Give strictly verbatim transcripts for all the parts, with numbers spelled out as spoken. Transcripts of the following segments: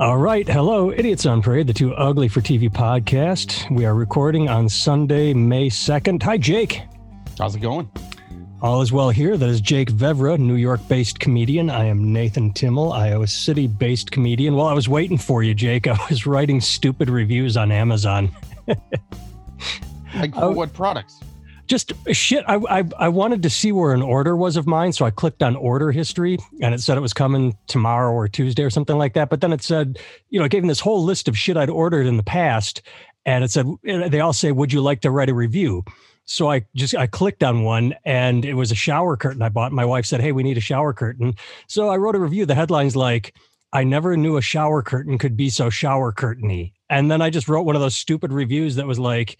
All right. Hello, Idiots on Parade, the Too Ugly for T V podcast. We are recording on Sunday, May second. Hi, Jake. How's it going? All is well here. That is Jake Vevra, New York-based comedian. I am Nathan Timmel, Iowa City-based comedian. Well, I was waiting for you, Jake. I was writing stupid reviews on Amazon. Like for uh, what products? Just shit. I, I I wanted to see where an order was of mine, so I clicked on order history, and it said it was coming tomorrow or Tuesday or something like that. But then it said, you know, it gave me this whole list of shit I'd ordered in the past, and it said they all say, "Would you like to write a review?" So I just, I clicked on one and it was a shower curtain I bought. My wife said, hey, we need a shower curtain. So I wrote a review. The headline's like, I never knew a shower curtain could be so shower curtain-y. And then I just wrote one of those stupid reviews that was like,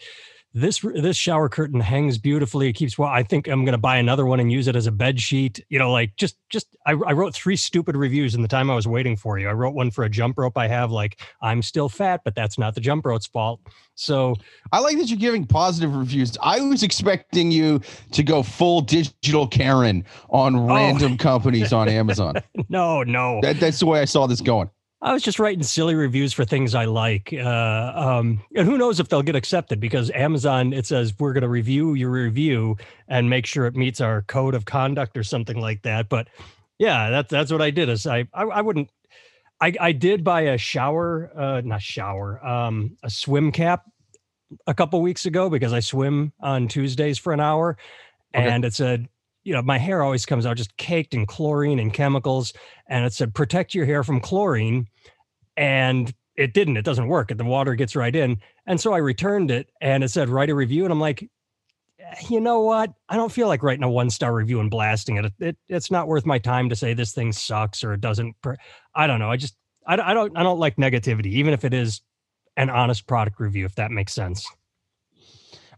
this, this shower curtain hangs beautifully. It keeps, well, I think I'm going to buy another one and use it as a bed sheet. You know, like just, just, I, I wrote three stupid reviews in the time I was waiting for you. I wrote one for a jump rope I have, like, I'm still fat, but that's not the jump rope's fault. So I like that you're giving positive reviews. I was expecting you to go full digital Karen on oh. random companies on Amazon. No, no. That, that's the way I saw this going. I was just writing silly reviews for things I like. Uh, um, and who knows if they'll get accepted, because Amazon, it says, we're going to review your review and make sure it meets our code of conduct or something like that. But yeah, that's, that's what I did is I, I, I wouldn't, I, I did buy a shower, uh, not shower, um, a swim cap a couple weeks ago because I swim on Tuesdays for an hour. Okay. And it said, you know, my hair always comes out just caked in chlorine and chemicals. And it said, protect your hair from chlorine. And it didn't, it doesn't work. The water gets right in. And so I returned it and it said, write a review. And I'm like, you know what? I don't feel like writing a one-star review and blasting it. It, it it's not worth my time to say this thing sucks or it doesn't. Per- I don't know. I just, I, I don't, I don't like negativity, even if it is an honest product review, if that makes sense.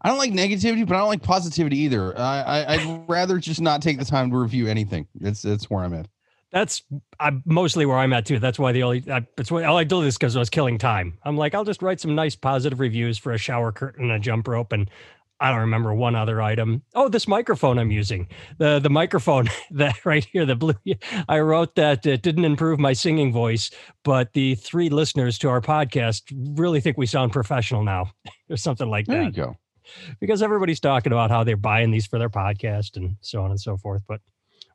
I don't like negativity, but I don't like positivity either. I, I, I'd rather just not take the time to review anything. That's that's where I'm at. That's I'm mostly where I'm at too. That's why the only I, that's why all I do this because I was killing time. I'm like, I'll just write some nice positive reviews for a shower curtain and a jump rope, and I don't remember one other item. Oh, this microphone I'm using, the the microphone that right here, the blue. I wrote that it didn't improve my singing voice, but the three listeners to our podcast really think we sound professional now, or something like that. There you go. Because everybody's talking about how they're buying these for their podcast and so on and so forth. But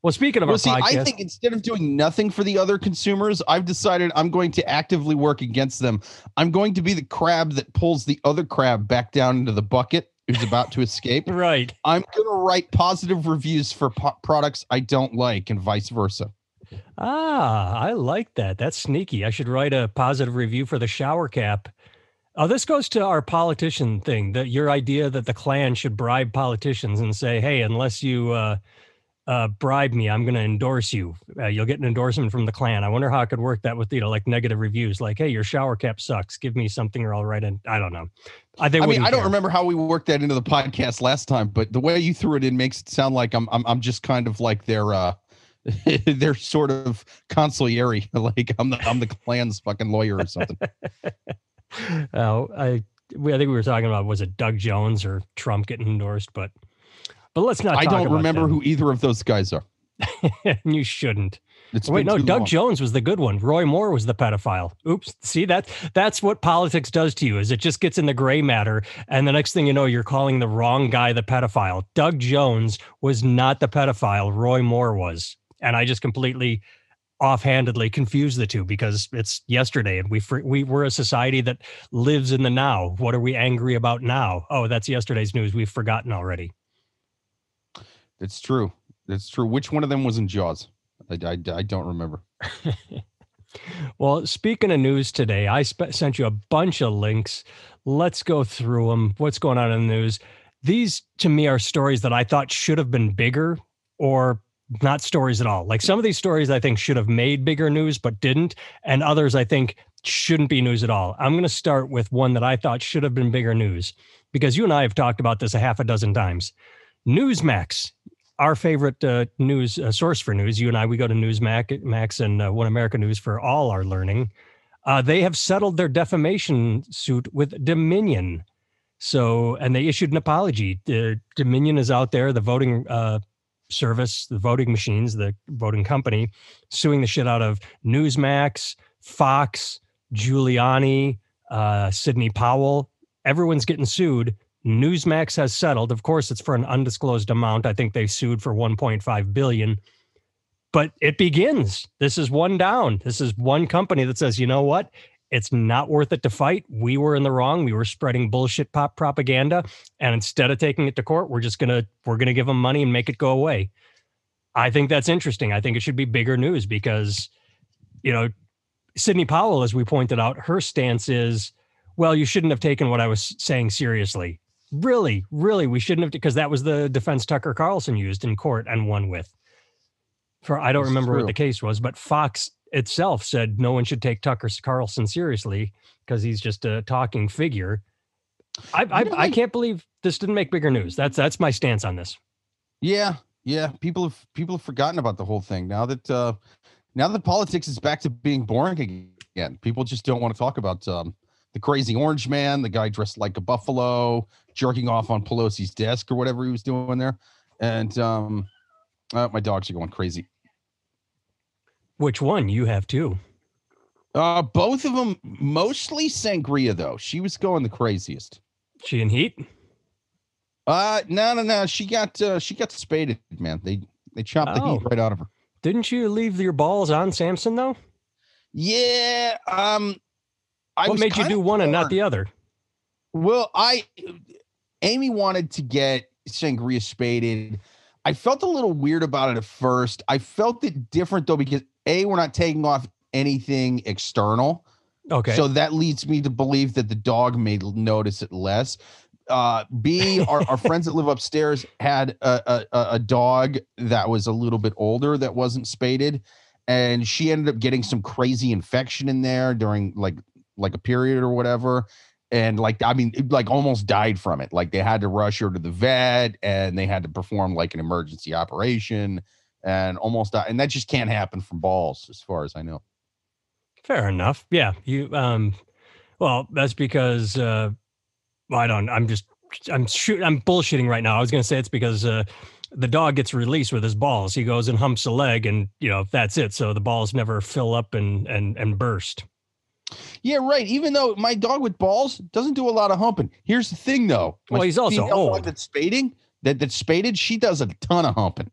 well, speaking of well, our see, podcast, I think instead of doing nothing for the other consumers, I've decided I'm going to actively work against them. I'm going to be the crab that pulls the other crab back down into the bucket who's about to escape. Right. I'm going to write positive reviews for po- products I don't like and vice versa. Ah, I like that. That's sneaky. I should write a positive review for the shower cap. Oh, this goes to our politician thing, that your idea that the Klan should bribe politicians and say, hey, unless you uh, uh, bribe me, I'm going to endorse you. Uh, you'll get an endorsement from the Klan. I wonder how I could work that with, you know, like negative reviews, like, hey, your shower cap sucks. Give me something or I'll write in. I don't know. I, they I mean, I don't care. remember how we worked that into the podcast last time, but the way you threw it in makes it sound like I'm I'm, I'm just kind of like their uh, their sort of consigliere, like I'm the, I'm the Klan's fucking lawyer or something. Uh, I we, I think we were talking about, was it Doug Jones or Trump getting endorsed? But but let's not. Talk I don't about remember them. Who either of those guys are. You shouldn't. It's Wait, no. Doug long. Jones was the good one. Roy Moore was the pedophile. Oops. See that? That's what politics does to you. Is it just gets in the gray matter, and the next thing you know, you're calling the wrong guy the pedophile. Doug Jones was not the pedophile. Roy Moore was, and I just completely. Offhandedly confuse the two because it's yesterday and we we we're a society that lives in the now. What are we angry about now? Oh, that's yesterday's news. We've forgotten already. It's true. It's true. Which one of them was in Jaws? I, I, I don't remember. Well, speaking of news today, I sp- sent you a bunch of links. Let's go through them. What's going on in the news? These to me are stories that I thought should have been bigger or not stories at all. Like some of these stories I think should have made bigger news, but didn't. And others I think shouldn't be news at all. I'm going to start with one that I thought should have been bigger news because you and I have talked about this a half a dozen times. Newsmax, our favorite uh, news uh, source for news. You and I, we go to Newsmax Max and uh, One America News for all our learning. Uh, they have settled their defamation suit with Dominion. So, and they issued an apology. Uh, Dominion is out there, the voting uh service, the voting machines, the voting company, suing the shit out of Newsmax, Fox, Giuliani, uh, Sidney Powell, everyone's getting sued. Newsmax has settled. Of course, it's for an undisclosed amount. I think they sued for one point five billion dollars. But it begins. This is one down. This is one company that says, you know what? It's not worth it to fight. We were in the wrong. We were spreading bullshit pop propaganda. And instead of taking it to court, we're just going to we're going to give them money and make it go away. I think that's interesting. I think it should be bigger news because, you know, Sidney Powell, as we pointed out, her stance is, well, you shouldn't have taken what I was saying seriously. Really, really, we shouldn't have, because that was the defense Tucker Carlson used in court and won with. For I don't That's remember true. What the case was, but Fox itself said no one should take Tucker Carlson seriously because he's just a talking figure. I, I, really? I can't believe this didn't make bigger news. That's that's my stance on this. Yeah, yeah. People have people have forgotten about the whole thing now that uh, now that politics is back to being boring again. People just don't want to talk about um, the crazy orange man, the guy dressed like a buffalo, jerking off on Pelosi's desk or whatever he was doing there, and. Um, Uh, my dogs are going crazy. Which one? You have two. Uh, both of them, mostly Sangria, though. She was going the craziest. She in heat? Uh, no, no, no. She got uh, she got spaded, man. They they chopped oh. the heat right out of her. Didn't you leave your balls on Samson, though? Yeah. Um, I What made you do one bored. and not the other? Well, I Amy wanted to get Sangria spaded. I felt a little weird about it at first. I felt it different, though, because, A, we're not taking off anything external. Okay. So that leads me to believe that the dog may notice it less. Uh, B, our, our friends that live upstairs had a, a, a dog that was a little bit older that wasn't spaded, and she ended up getting some crazy infection in there during, like, like a period or whatever. And like, I mean, like almost died from it. Like they had to rush her to the vet and they had to perform like an emergency operation and almost died. And that just can't happen from balls as far as I know. Fair enough. Yeah. You, um, well, that's because, uh, well, I don't, I'm just, I'm shoot, I'm bullshitting right now. I was going to say it's because, uh, the dog gets released with his balls. He goes and humps a leg and you know, that's it. So the balls never fill up and, and, and burst. Yeah, right. Even though my dog with balls doesn't do a lot of humping. Here's the thing, though. Well, he's also old. That's spading, that that's spaded, she does a ton of humping.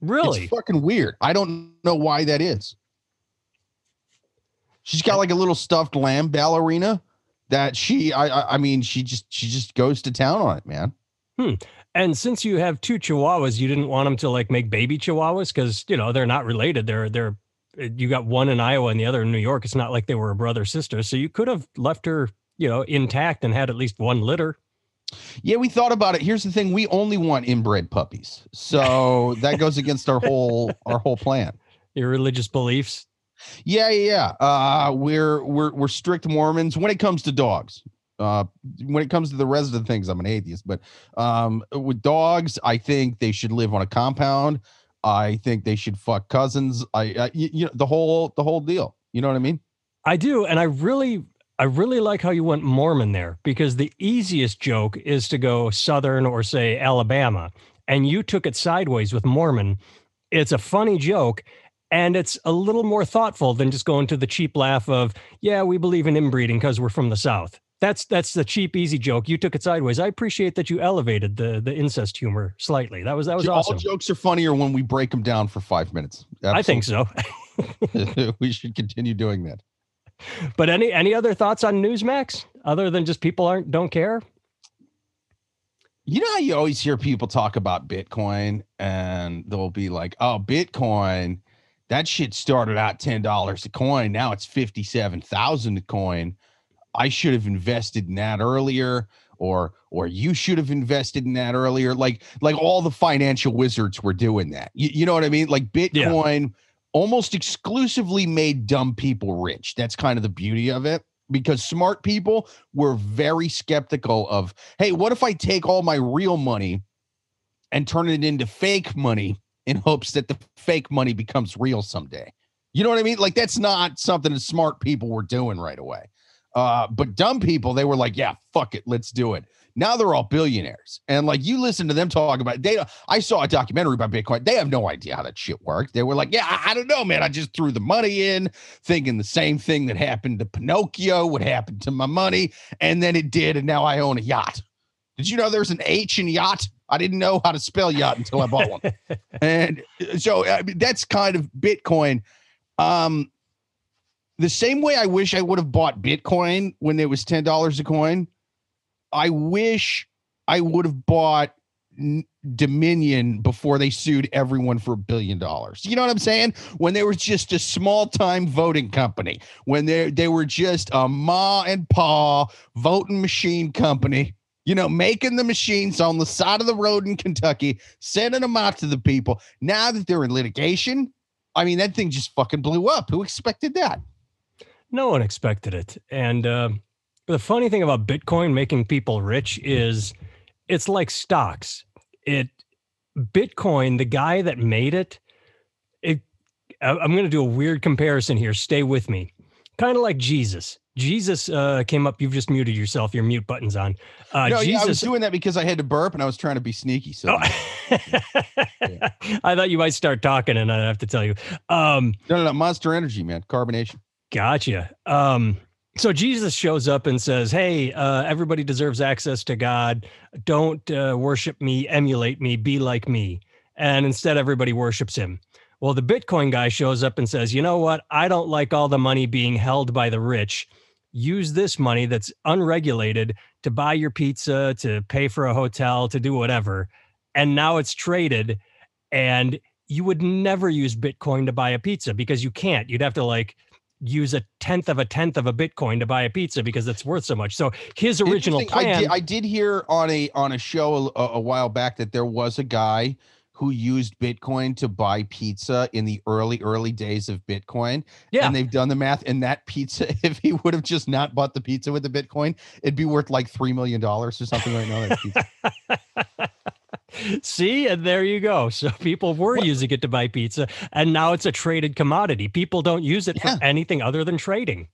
Really? It's fucking weird. I don't know why that is. She's got like a little stuffed lamb ballerina that she, I, I, I mean, she just she just goes to town on it, man. Hmm. And since you have two chihuahuas, you didn't want them to like make baby chihuahuas because you know they're not related. They're they're. You got one in Iowa and the other in New York. It's not like they were a brother or sister. So you could have left her, you know, intact and had at least one litter. Yeah, we thought about it. Here's the thing. We only want inbred puppies. So that goes against our whole our whole plan. Your religious beliefs. Yeah, yeah, yeah. Uh, we're we're we're strict Mormons when it comes to dogs. Uh, when it comes to the rest of the things, I'm an atheist. But um, with dogs, I think they should live on a compound. I think they should fuck cousins. I, I you, you know, the whole, the whole deal. You know what I mean? I do. And I really, I really like how you went Mormon there because the easiest joke is to go Southern or say Alabama. And you took it sideways with Mormon. It's a funny joke. And it's a little more thoughtful than just going to the cheap laugh of, yeah, we believe in inbreeding because we're from the South. That's, that's the cheap, easy joke. You took it sideways. I appreciate that you elevated the, the incest humor slightly. That was, that was All awesome. All jokes are funnier when we break them down for five minutes. Absolutely. I think so. We should continue doing that. But any, any other thoughts on Newsmax other than just people aren't, don't care? You know how you always hear people talk about Bitcoin and they'll be like, oh, Bitcoin, that shit started out ten dollars a coin. Now it's fifty-seven thousand a coin. I should have invested in that earlier, or or you should have invested in that earlier. Like like all the financial wizards were doing that. You, you know what I mean? Like Bitcoin yeah. almost exclusively made dumb people rich. That's kind of the beauty of it because smart people were very skeptical of, hey, what if I take all my real money and turn it into fake money in hopes that the fake money becomes real someday? You know what I mean? Like that's not something that smart people were doing right away. Uh, but dumb people, they were like, yeah, fuck it. Let's do it. Now they're all billionaires. And like, you listen to them talk about data. I saw a documentary about Bitcoin. They have no idea how that shit worked. They were like, yeah, I, I don't know, man. I just threw the money in thinking the same thing that happened to Pinocchio would happen to my money. And then it did. And now I own a yacht. Did you know there's an H in yacht? I didn't know how to spell yacht until I bought one. And so I mean, that's kind of Bitcoin. Um, the same way I wish I would have bought Bitcoin when it was ten dollars a coin. I wish I would have bought Dominion before they sued everyone for a billion dollars. You know what I'm saying? When they were just a small time voting company, when they they were just a ma and pa voting machine company, you know, making the machines on the side of the road in Kentucky, sending them out to the people. Now that they're in litigation, I mean, that thing just fucking blew up. Who expected that? No one expected it. And, um, uh... the funny thing about Bitcoin making people rich is it's like stocks. It Bitcoin, the guy that made it, it I'm going to do a weird comparison here. Stay with me. Kind of like Jesus. Jesus uh, came up. You've just muted yourself. Your mute button's on. Uh, no, Jesus, yeah, I was doing that because I had to burp and I was trying to be sneaky. So oh. Yeah. I thought you might start talking and I'd have to tell you. Um, no, no, no. Monster Energy, man. Carbonation. Gotcha. Um So Jesus shows up and says, hey, uh, everybody deserves access to God. Don't uh, worship me, emulate me, be like me. And instead, everybody worships him. Well, the Bitcoin guy shows up and says, you know what? I don't like all the money being held by the rich. Use this money that's unregulated to buy your pizza, to pay for a hotel, to do whatever. And now it's traded. And you would never use Bitcoin to buy a pizza because you can't. You'd have to like... use a tenth of a tenth of a Bitcoin to buy a pizza because it's worth so much. So his original plan. I did, I did hear on a on a show a, a while back that there was a guy who used Bitcoin to buy pizza in the early early days of Bitcoin. Yeah, and they've done the math. And that pizza, if he would have just not bought the pizza with the Bitcoin, it'd be worth like three million dollars or something right now. That pizza. See, and there you go. So people were what? using it to buy pizza, and now it's a traded commodity. People don't use it yeah. for anything other than trading.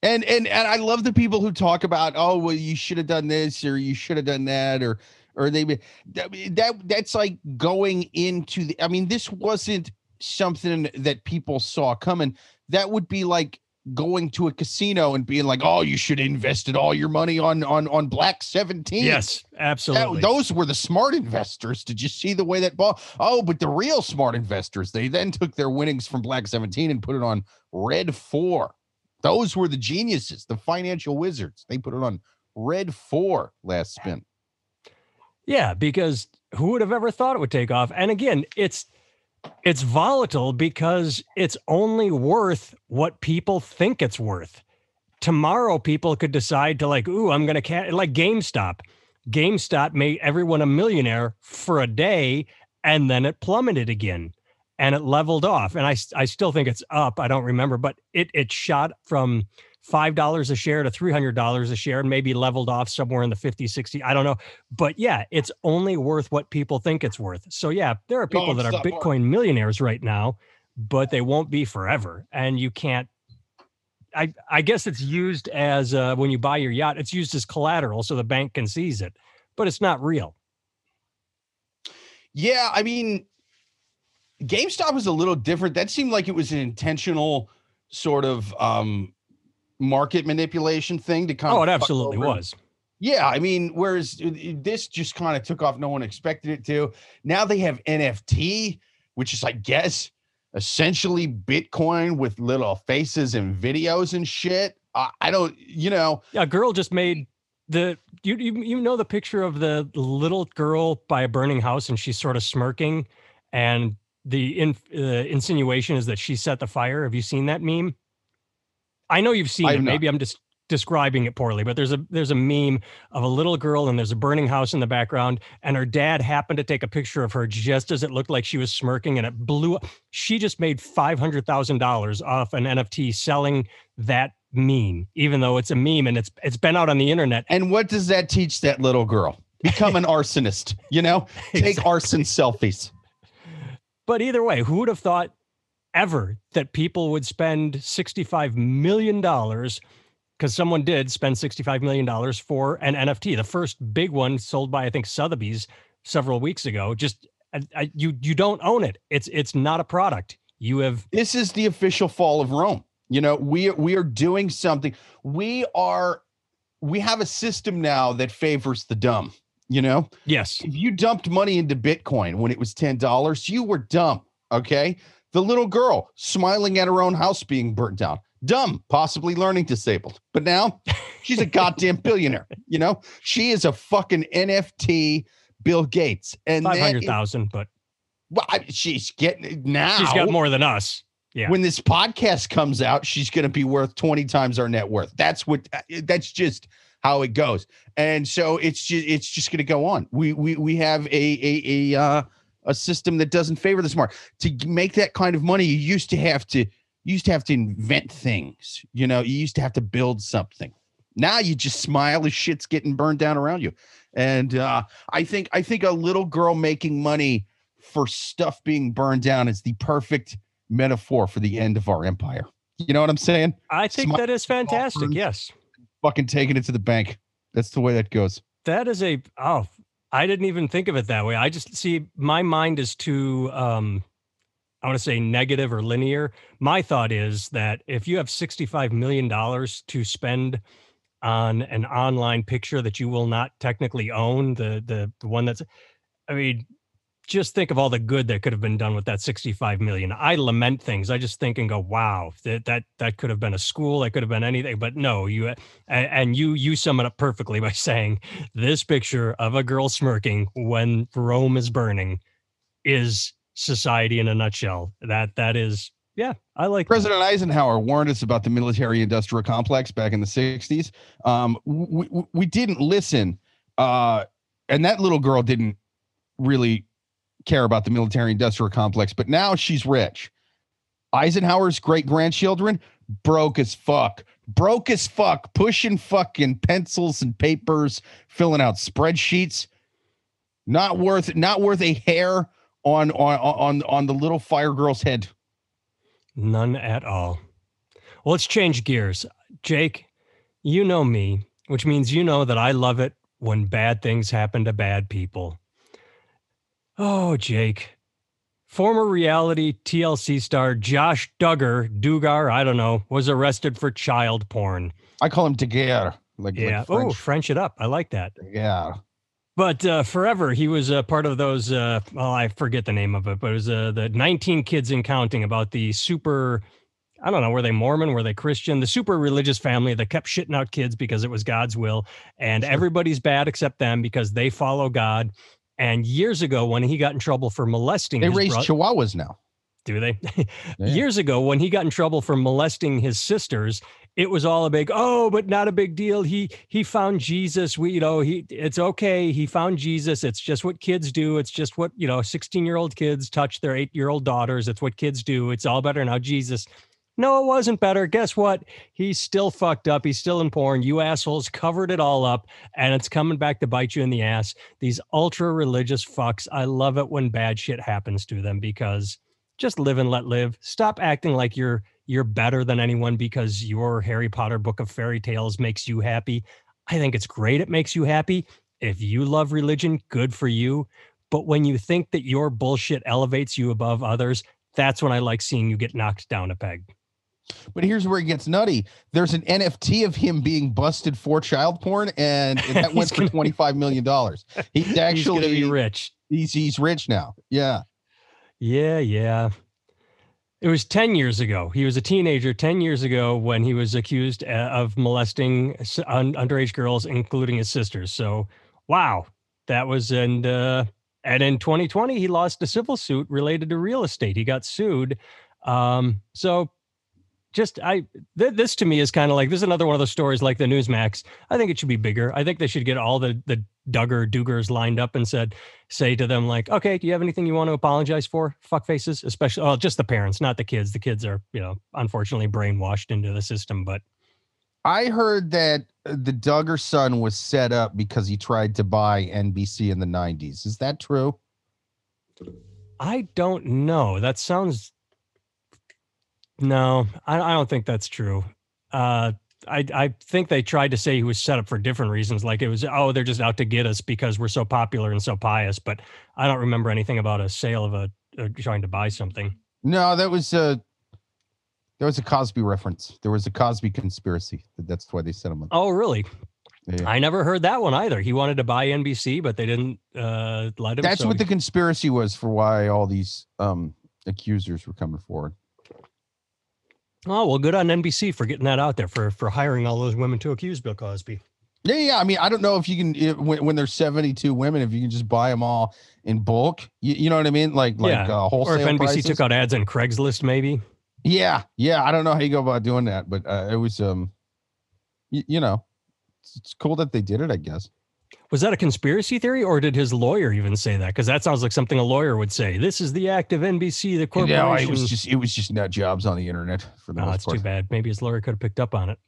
And, and and I love the people who talk about, oh, well, you should have done this, or you should have done that, or or they that that's like going into the. I mean, this wasn't something that people saw coming. That would be like going to a casino and being like, oh, you should have invested all your money on on on Black seventeen. Yes, absolutely. That, those were the smart investors. Did you see the way that ball? Oh, but the real smart investors, they then took their winnings from Black seventeen and put it on Red four. Those were the geniuses, the financial wizards. They put it on Red four last spin. Yeah, because who would have ever thought it would take off? And again, it's It's volatile because it's only worth what people think it's worth. Tomorrow, people could decide to like, ooh, I'm going to ca-, like GameStop. GameStop made everyone a millionaire for a day, and then it plummeted again, and it leveled off. And I, I still think it's up. I don't remember, but it it shot from five dollars a share to three hundred dollars a share, and maybe leveled off somewhere in the fifty, sixty. I don't know. But yeah, it's only worth what people think it's worth. So yeah, there are people no, that are Bitcoin more. millionaires right now, but they won't be forever. And you can't, I, I guess it's used as uh, when you buy your yacht, it's used as collateral so the bank can seize it, but it's not real. Yeah. I mean, GameStop was a little different. That seemed like it was an intentional sort of, um, market manipulation thing to kind oh, of. Oh, it absolutely was. Yeah, I mean, whereas this just kind of took off, no one expected it to. Now they have N F T, which is, I guess, essentially Bitcoin with little faces and videos and shit. I, I don't, you know. A girl just made the you, you you know the picture of the little girl by a burning house, and she's sort of smirking, and the in, uh, insinuation is that she set the fire. Have you seen that meme? I know you've seen it. Maybe I'm just describing it poorly, but there's a there's a meme of a little girl and there's a burning house in the background, and her dad happened to take a picture of her just as it looked like she was smirking, and it blew up. She just made five hundred thousand dollars off an N F T selling that meme, even though it's a meme and it's it's been out on the internet. And what does that teach that little girl? Become an arsonist, you know? Take exactly. arson selfies. But either way, who would have thought ever that people would spend sixty-five million dollars because someone did spend sixty-five million dollars for an N F T, the first big one sold by, I think, Sotheby's several weeks ago. Just I, I, you you don't own it. It's it's not a product. You have. This is the official fall of Rome. You know, we we are doing something. We are we have a system now that favors the dumb. You know, yes. If you dumped money into Bitcoin when it was ten dollars, you were dumb. Okay. The little girl smiling at her own house being burnt down. Dumb, possibly learning disabled. But now she's a goddamn billionaire. You know, she is a fucking N F T Bill Gates. And five hundred thousand, but well, I mean, she's getting now. She's got more than us. Yeah. When this podcast comes out, she's going to be worth twenty times our net worth. That's what that's just how it goes. And so it's just it's just going to go on. We we we have a a a uh, a system that doesn't favor the smart. To make that kind of money, you used to have to you used to have to invent things. You know, you used to have to build something. Now you just smile as shit's getting burned down around you. And uh, I think I think a little girl making money for stuff being burned down is the perfect metaphor for the end of our empire. You know what I'm saying? I think Smart, that is fantastic. Yes. Fucking taking it to the bank. That's the way that goes. That is a, oh, I didn't even think of it that way. I just see my mind is too, um, I want to say negative or linear. My thought is that if you have sixty-five million dollars to spend on an online picture that you will not technically own, the, the, the one that's, I mean, just think of all the good that could have been done with that sixty-five million. I lament things. I just think and go, wow, that that that could have been a school. That could have been anything. But no, you and you you sum it up perfectly by saying this picture of a girl smirking when Rome is burning is society in a nutshell. That that is. Yeah, I like President that. Eisenhower warned us about the military industrial complex back in the sixties. Um, we, we didn't listen. Uh, and that little girl didn't really care about the military industrial complex, but now she's rich. Eisenhower's great grandchildren broke as fuck, broke as fuck, pushing fucking pencils and papers, filling out spreadsheets. Not worth, not worth a hair on, on, on, on the little fire girl's head. None at all. Well, let's change gears. Jake, you know me, which means you know that I love it when bad things happen to bad people. Oh, Jake, former reality T L C star Josh Duggar, Dugar, I don't know, was arrested for child porn. I call him Duggar. Like, yeah. Like French. Oh, French it up. I like that. Yeah. But uh, forever, he was a uh, part of those, uh, well, I forget the name of it, but it was uh, the nineteen kids and counting about the super, I don't know, were they Mormon? Were they Christian? The super religious family that kept shitting out kids because it was God's will. And sure, everybody's bad except them because they follow God. And years ago, when he got in trouble for molesting, they his raise bro- chihuahuas now, do they? Yeah. Years ago, when he got in trouble for molesting his sisters, it was all a big oh, but not a big deal. He he found Jesus. We you know he it's okay. He found Jesus. It's just what kids do. It's just what you know. sixteen year old kids touch their eight year old daughters. It's what kids do. It's all better now. Jesus. No, it wasn't better. Guess what? He's still fucked up. He's still in porn. You assholes covered it all up, and it's coming back to bite you in the ass. These ultra-religious fucks, I love it when bad shit happens to them because just live and let live. Stop acting like you're you're better than anyone because your Harry Potter book of fairy tales makes you happy. I think it's great it makes you happy. If you love religion, good for you. But when you think that your bullshit elevates you above others, that's when I like seeing you get knocked down a peg. But here's where it gets nutty. There's an N F T of him being busted for child porn, and, and that went for twenty-five million dollars. He's actually he's gonna be rich. He's he's rich now. Yeah. Yeah, yeah. It was ten years ago. He was a teenager ten years ago when he was accused of molesting underage girls, including his sisters. So, wow. That was and uh, and in twenty twenty, he lost a civil suit related to real estate. He got sued. Um, so. Just I th- this to me is kind of like this is another one of those stories like the Newsmax. I think it should be bigger. I think they should get all the the Duggar Duggars lined up and said say to them like, okay, do you have anything you want to apologize for? Fuck faces, especially oh, just the parents, not the kids. The kids are you know unfortunately brainwashed into the system. But I heard that the Duggar son was set up because he tried to buy N B C in the nineties. Is that true? I don't know. That sounds. No, I, I don't think that's true. Uh, I, I think they tried to say he was set up for different reasons. Like it was, oh, they're just out to get us because we're so popular and so pious. But I don't remember anything about a sale of a uh, trying to buy something. No, that was a, there was a Cosby reference. There was a Cosby conspiracy. That's why they set him up. Oh, really? Yeah. I never heard that one either. He wanted to buy N B C, but they didn't uh, let him. That's so what he... the conspiracy was for why all these um, accusers were coming forward. Oh, well, good on N B C for getting that out there, for for hiring all those women to accuse Bill Cosby. Yeah, yeah. I mean, I don't know if you can, if, when, when there's seventy-two women, if you can just buy them all in bulk. You, you know what I mean? Like, yeah. like uh, wholesale prices. Or if N B C prices. Took out ads on Craigslist, maybe. Yeah, yeah. I don't know how you go about doing that, but uh, it was, um, y- you know, it's, it's cool that they did it, I guess. Was that a conspiracy theory, or did his lawyer even say that? Because that sounds like something a lawyer would say. This is the act of N B C, the corporation. No, it was just it was just nut jobs on the internet for the oh, most part. That's too bad. Maybe his lawyer could have picked up on it.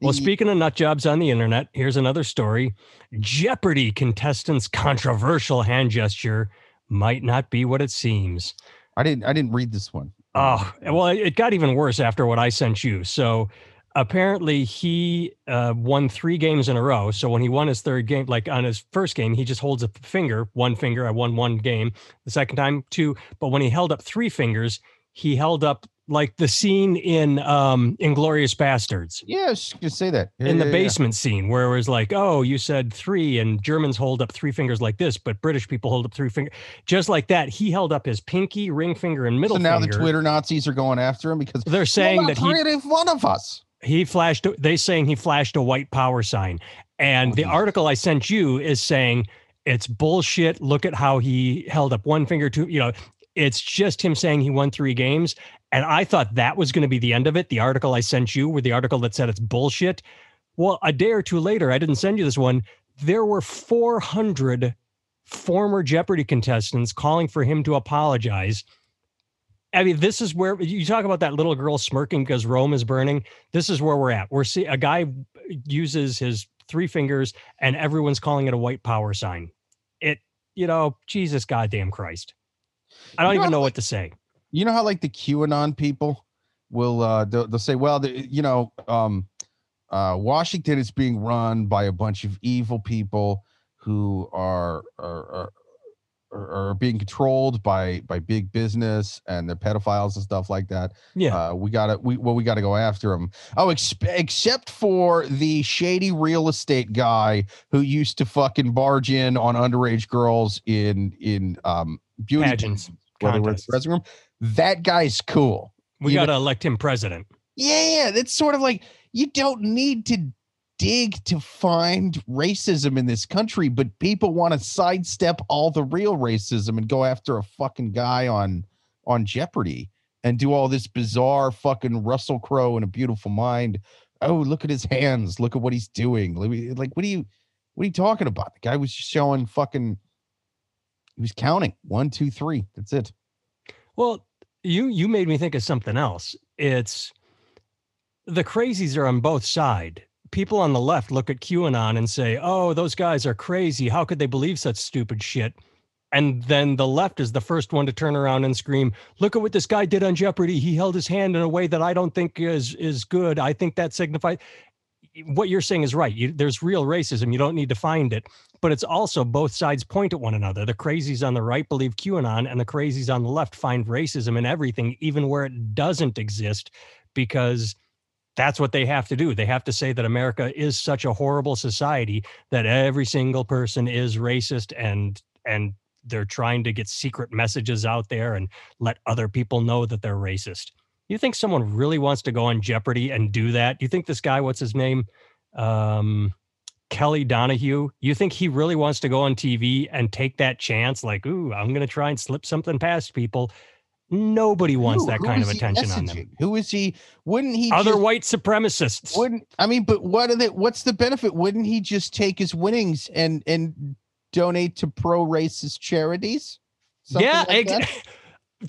Well, he, speaking of nut jobs on the internet, here's another story. Jeopardy contestants' controversial hand gesture might not be what it seems. I didn't. I didn't read this one. Oh, well, it got even worse after what I sent you. So. Apparently he uh, won three games in a row. So when he won his third game, like on his first game, he just holds a finger, one finger. I won one game. The second time, two. But when he held up three fingers, he held up like the scene in um, Inglorious Bastards. Yeah, you say that. Yeah, in the yeah, basement yeah. scene where it was like, oh, you said three and Germans hold up three fingers like this, but British people hold up three fingers. Just like that, he held up his pinky, ring finger, and middle finger. So now finger. The Twitter Nazis are going after him because they're saying that he's creating fun of us. He flashed, they saying he flashed a white power sign. And the article I sent you is saying it's bullshit. Look at how he held up one finger, two, you know, it's just him saying he won three games. And I thought that was going to be the end of it. The article I sent you were the article that said it's bullshit. Well, a day or two later, I didn't send you this one. There were four hundred former Jeopardy contestants calling for him to apologize. I mean, this is where you talk about that little girl smirking because Rome is burning. This is where we're at. We're seeing a guy uses his three fingers and everyone's calling it a white power sign. It, you know, Jesus, goddamn Christ. I don't you know even know how, what to say. You know how like the QAnon people will uh, they'll, they'll say, well, the, you know, um, uh, Washington is being run by a bunch of evil people who are are, are are being controlled by, by big business and their pedophiles and stuff like that. Yeah. Uh, we gotta, we, well, we gotta go after them. Oh, ex- except for the shady real estate guy who used to fucking barge in on underage girls in, in, um, beauty pageants, contests. The dressing room. That guy's cool. We Even, gotta elect him president. Yeah. Yeah. That's sort of like, you don't need to dig to find racism in this country, but people want to sidestep all the real racism and go after a fucking guy on on Jeopardy and do all this bizarre fucking Russell Crowe in A Beautiful Mind. Oh, look at his hands, look at what he's doing. Like, what are you what are you talking about? The guy was showing fucking, he was counting one, two, three, that's it. Well, you you made me think of something else. It's the crazies are on both sides. People on the left look at QAnon and say, oh, those guys are crazy. How could they believe such stupid shit? And then the left is the first one to turn around and scream, look at what this guy did on Jeopardy. He held his hand in a way that I don't think is is good. I think that signifies what you're saying is right. You, there's real racism. You don't need to find it. But it's also both sides point at one another. The crazies on the right believe QAnon and the crazies on the left find racism in everything, even where it doesn't exist, because that's what they have to do. They have to say that America is such a horrible society that every single person is racist, and and they're trying to get secret messages out there and let other people know that they're racist. You think someone really wants to go on Jeopardy and do that? You think this guy, what's his name? Um, Kelly Donahue. You think he really wants to go on T V and take that chance? Like, ooh, I'm going to try and slip something past people. Nobody wants who, that who kind of attention messaging? On them. Who is he? Wouldn't he? Other just, white supremacists. Wouldn't I mean? But what are they, what's the benefit? Wouldn't he just take his winnings and and donate to pro-racist charities? Something yeah. Like ex-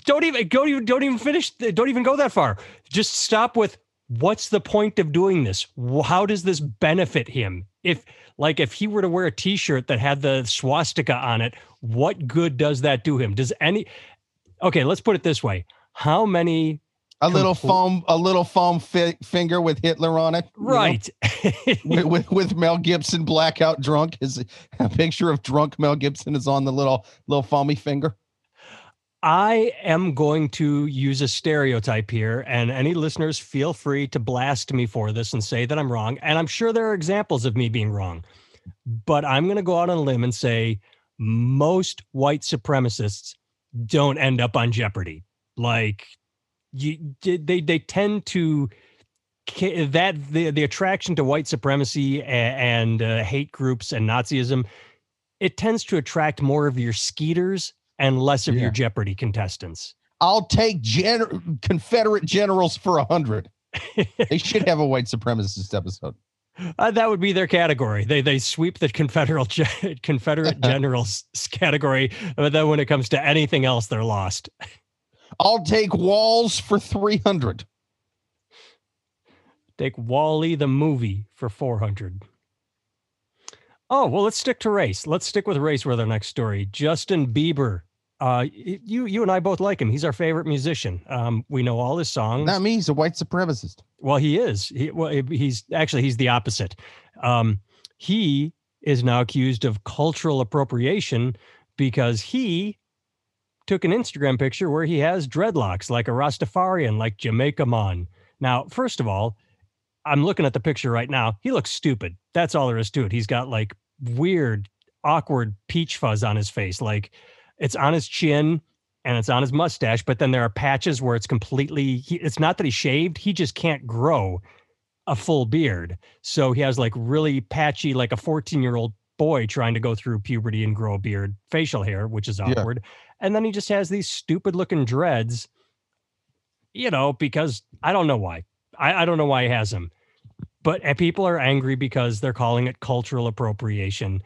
don't even go. Don't, don't even finish. Don't even go that far. Just stop with, what's the point of doing this? How does this benefit him? If like if he were to wear a T-shirt that had the swastika on it, what good does that do him? Does any? Okay, let's put it this way. How many A little foam, a little foam fi- finger with Hitler on it, right? with, with with Mel Gibson blackout drunk. His a picture of drunk Mel Gibson is on the little little foamy finger. I am going to use a stereotype here, and any listeners feel free to blast me for this and say that I'm wrong. And I'm sure there are examples of me being wrong, but I'm going to go out on a limb and say most white supremacists don't end up on Jeopardy. Like. You, they they tend to that the, the attraction to white supremacy and, and uh, hate groups and Nazism, it tends to attract more of your skeeters and less of yeah. your Jeopardy contestants. I'll take gen- Confederate generals for a hundred. They should have a white supremacist episode. Uh, that would be their category. They they sweep the Confederate Confederate generals category, but then when it comes to anything else, they're lost. I'll take Walls for three hundred. Take Wall-E the movie for four hundred. Oh, well, let's stick to race. Let's stick with race with our next story. Justin Bieber. Uh, you you and I both like him. He's our favorite musician. Um, we know all his songs. Not me. He's a white supremacist. Well, he is. He, well, he's actually, he's the opposite. Um, he is now accused of cultural appropriation because he... took an Instagram picture where he has dreadlocks like a Rastafarian, like Jamaica Mon. Now, first of all, I'm looking at the picture right now. He looks stupid. That's all there is to it. He's got like weird, awkward peach fuzz on his face. Like it's on his chin and it's on his mustache, but then there are patches where it's completely, he, it's not that he shaved. He just can't grow a full beard. So he has like really patchy, like a fourteen year old boy trying to go through puberty and grow a beard, facial hair, which is awkward. Yeah. And then he just has these stupid looking dreads, you know, because I don't know why. I, I don't know why he has them. But and people are angry because they're calling it cultural appropriation.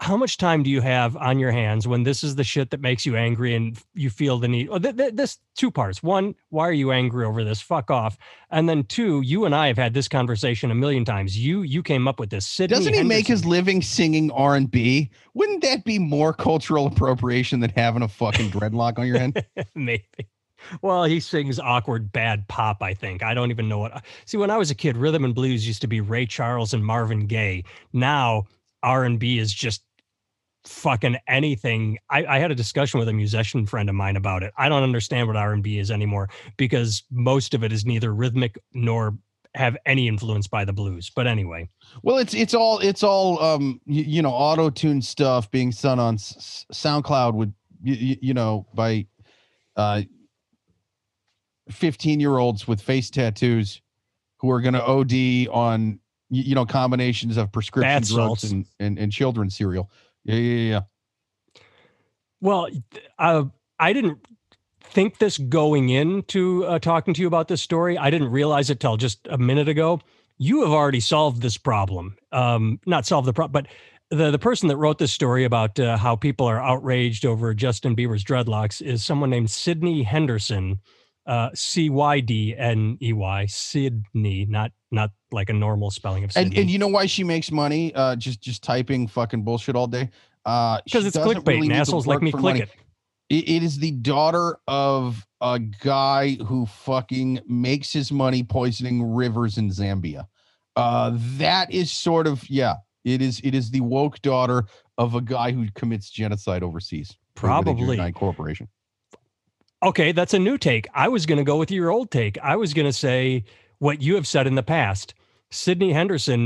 How much time do you have on your hands when this is the shit that makes you angry and you feel the need? Oh, th- th- this two parts. One, why are you angry over this? Fuck off. And then two, you and I have had this conversation a million times. You you came up with this. Sydney Doesn't he Henderson. Make his living singing R and B? Wouldn't that be more cultural appropriation than having a fucking dreadlock on your hand? Maybe. Well, he sings awkward, bad pop, I think. I don't even know what. I- See, when I was a kid, rhythm and blues used to be Ray Charles and Marvin Gaye. Now R and B is just fucking anything. I, I had a discussion with a musician friend of mine about it. I don't understand what R and B is anymore because most of it is neither rhythmic nor have any influence by the blues. But anyway, well, it's it's all it's all um you, you know auto-tune stuff being sung on S- SoundCloud with you, you know by uh fifteen year olds with face tattoos who are going to O D on you know combinations of prescription drugs and, and and children's cereal. Yeah, yeah, yeah. Well, uh, I didn't think this going into uh, talking to you about this story. I didn't realize it till just a minute ago. You have already solved this problem. Um, not solved the problem, but the, the person that wrote this story about uh, how people are outraged over Justin Bieber's dreadlocks is someone named Sydney Henderson, uh, C Y D N E Y, Sydney, not not like a normal spelling of Sydney. And, and you know why she makes money? Uh, just just typing fucking bullshit all day. Because uh, it's clickbait. Really and assholes like me click money. it. it. It is the daughter of a guy who fucking makes his money poisoning rivers in Zambia. Uh, that is sort of, yeah, it is It is the woke daughter of a guy who commits genocide overseas. Probably. Nine Corporation. Okay, that's a new take. I was going to go with your old take. I was going to say what you have said in the past. Sydney Henderson